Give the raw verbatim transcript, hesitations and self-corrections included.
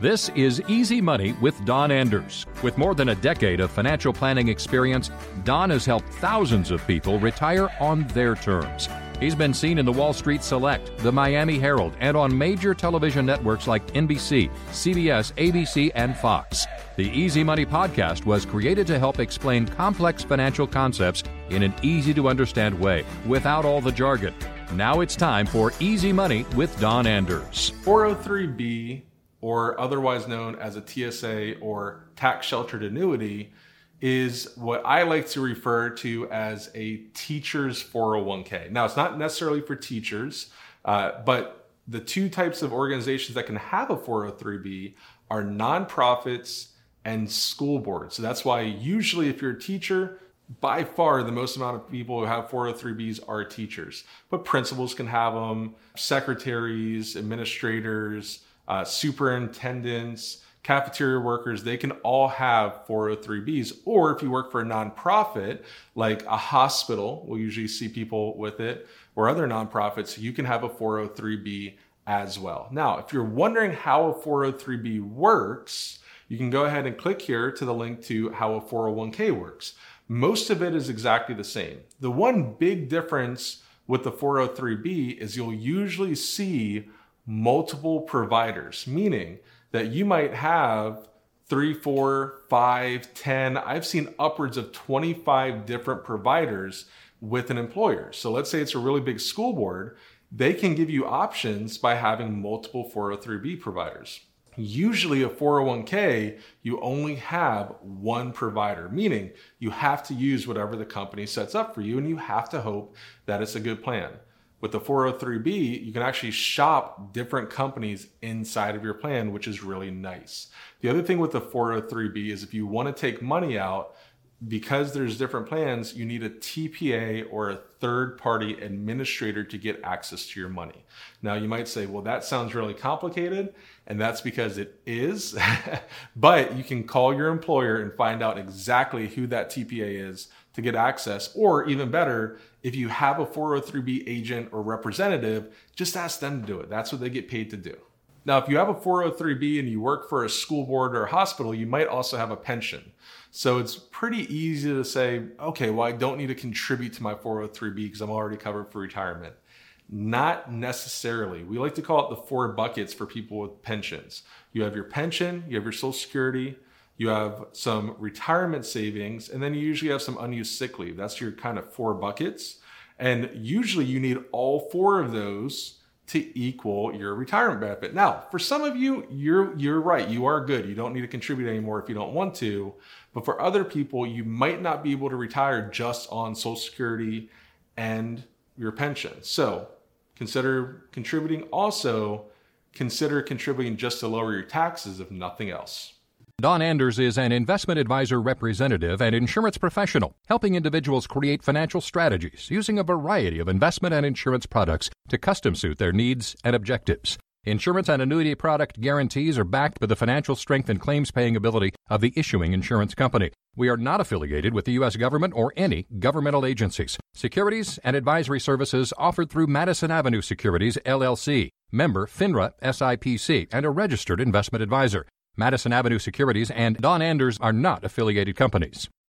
This is Easy Money with Don Anders. With more than a decade of financial planning experience, Don has helped thousands of people retire on their terms. He's been seen in the Wall Street Select, the Miami Herald, and on major television networks like N B C, C B S, A B C, and Fox. The Easy Money podcast was created to help explain complex financial concepts in an easy-to-understand way, without all the jargon. Now it's time for Easy Money with Don Anders. four oh three B, or otherwise known as a T S A or tax-sheltered annuity, is what I like to refer to as a teacher's four oh one k. Now, it's not necessarily for teachers, uh, but the two types of organizations that can have a four oh three B are nonprofits and school boards. So that's why usually if you're a teacher, by far the most amount of people who have four oh three B's are teachers. But principals can have them, secretaries, administrators, uh, superintendents, cafeteria workers, they can all have four oh three B's. Or if you work for a nonprofit, like a hospital, we'll usually see people with it, or other nonprofits, you can have a four oh three B as well. Now, if you're wondering how a four oh three B works, you can go ahead and click here to the link to how a four oh one k works. Most of it is exactly the same. The one big difference with the four oh three B is you'll usually see multiple providers, meaning that you might have three, four, five, ten, I've seen upwards of twenty-five different providers with an employer. So let's say it's a really big school board, they can give you options by having multiple four oh three B providers. Usually a four oh one k, you only have one provider, meaning you have to use whatever the company sets up for you and you have to hope that it's a good plan. With the four oh three B, you can actually shop different companies inside of your plan, which is really nice. The other thing with the four oh three B is if you want to take money out, because there's different plans, you need a T P A or a third-party administrator to get access to your money. Now, you might say, well, that sounds really complicated, and that's because it is, but you can call your employer and find out exactly who that T P A is to get access, or even better, if you have a four oh three B agent or representative, just ask them to do it. That's what they get paid to do. Now, if you have a four oh three B and you work for a school board or a hospital, you might also have a pension. So it's pretty easy to say, okay, well, I don't need to contribute to my four oh three B because I'm already covered for retirement. Not necessarily. We like to call it the four buckets for people with pensions. You have your pension, you have your Social Security, you have some retirement savings, and then you usually have some unused sick leave. That's your kind of four buckets. And usually you need all four of those to equal your retirement benefit. Now, for some of you, you're you're right, you are good. You don't need to contribute anymore if you don't want to. But for other people, you might not be able to retire just on Social Security and your pension. So consider contributing. Also, consider contributing just to lower your taxes, if nothing else. Don Anders is an investment advisor representative and insurance professional, helping individuals create financial strategies using a variety of investment and insurance products to custom suit their needs and objectives. Insurance and annuity product guarantees are backed by the financial strength and claims-paying ability of the issuing insurance company. We are not affiliated with the U S government or any governmental agencies. Securities and advisory services offered through Madison Avenue Securities, L L C, member FINRA, S I P C, and a registered investment advisor. Madison Avenue Securities and Don Anders are not affiliated companies.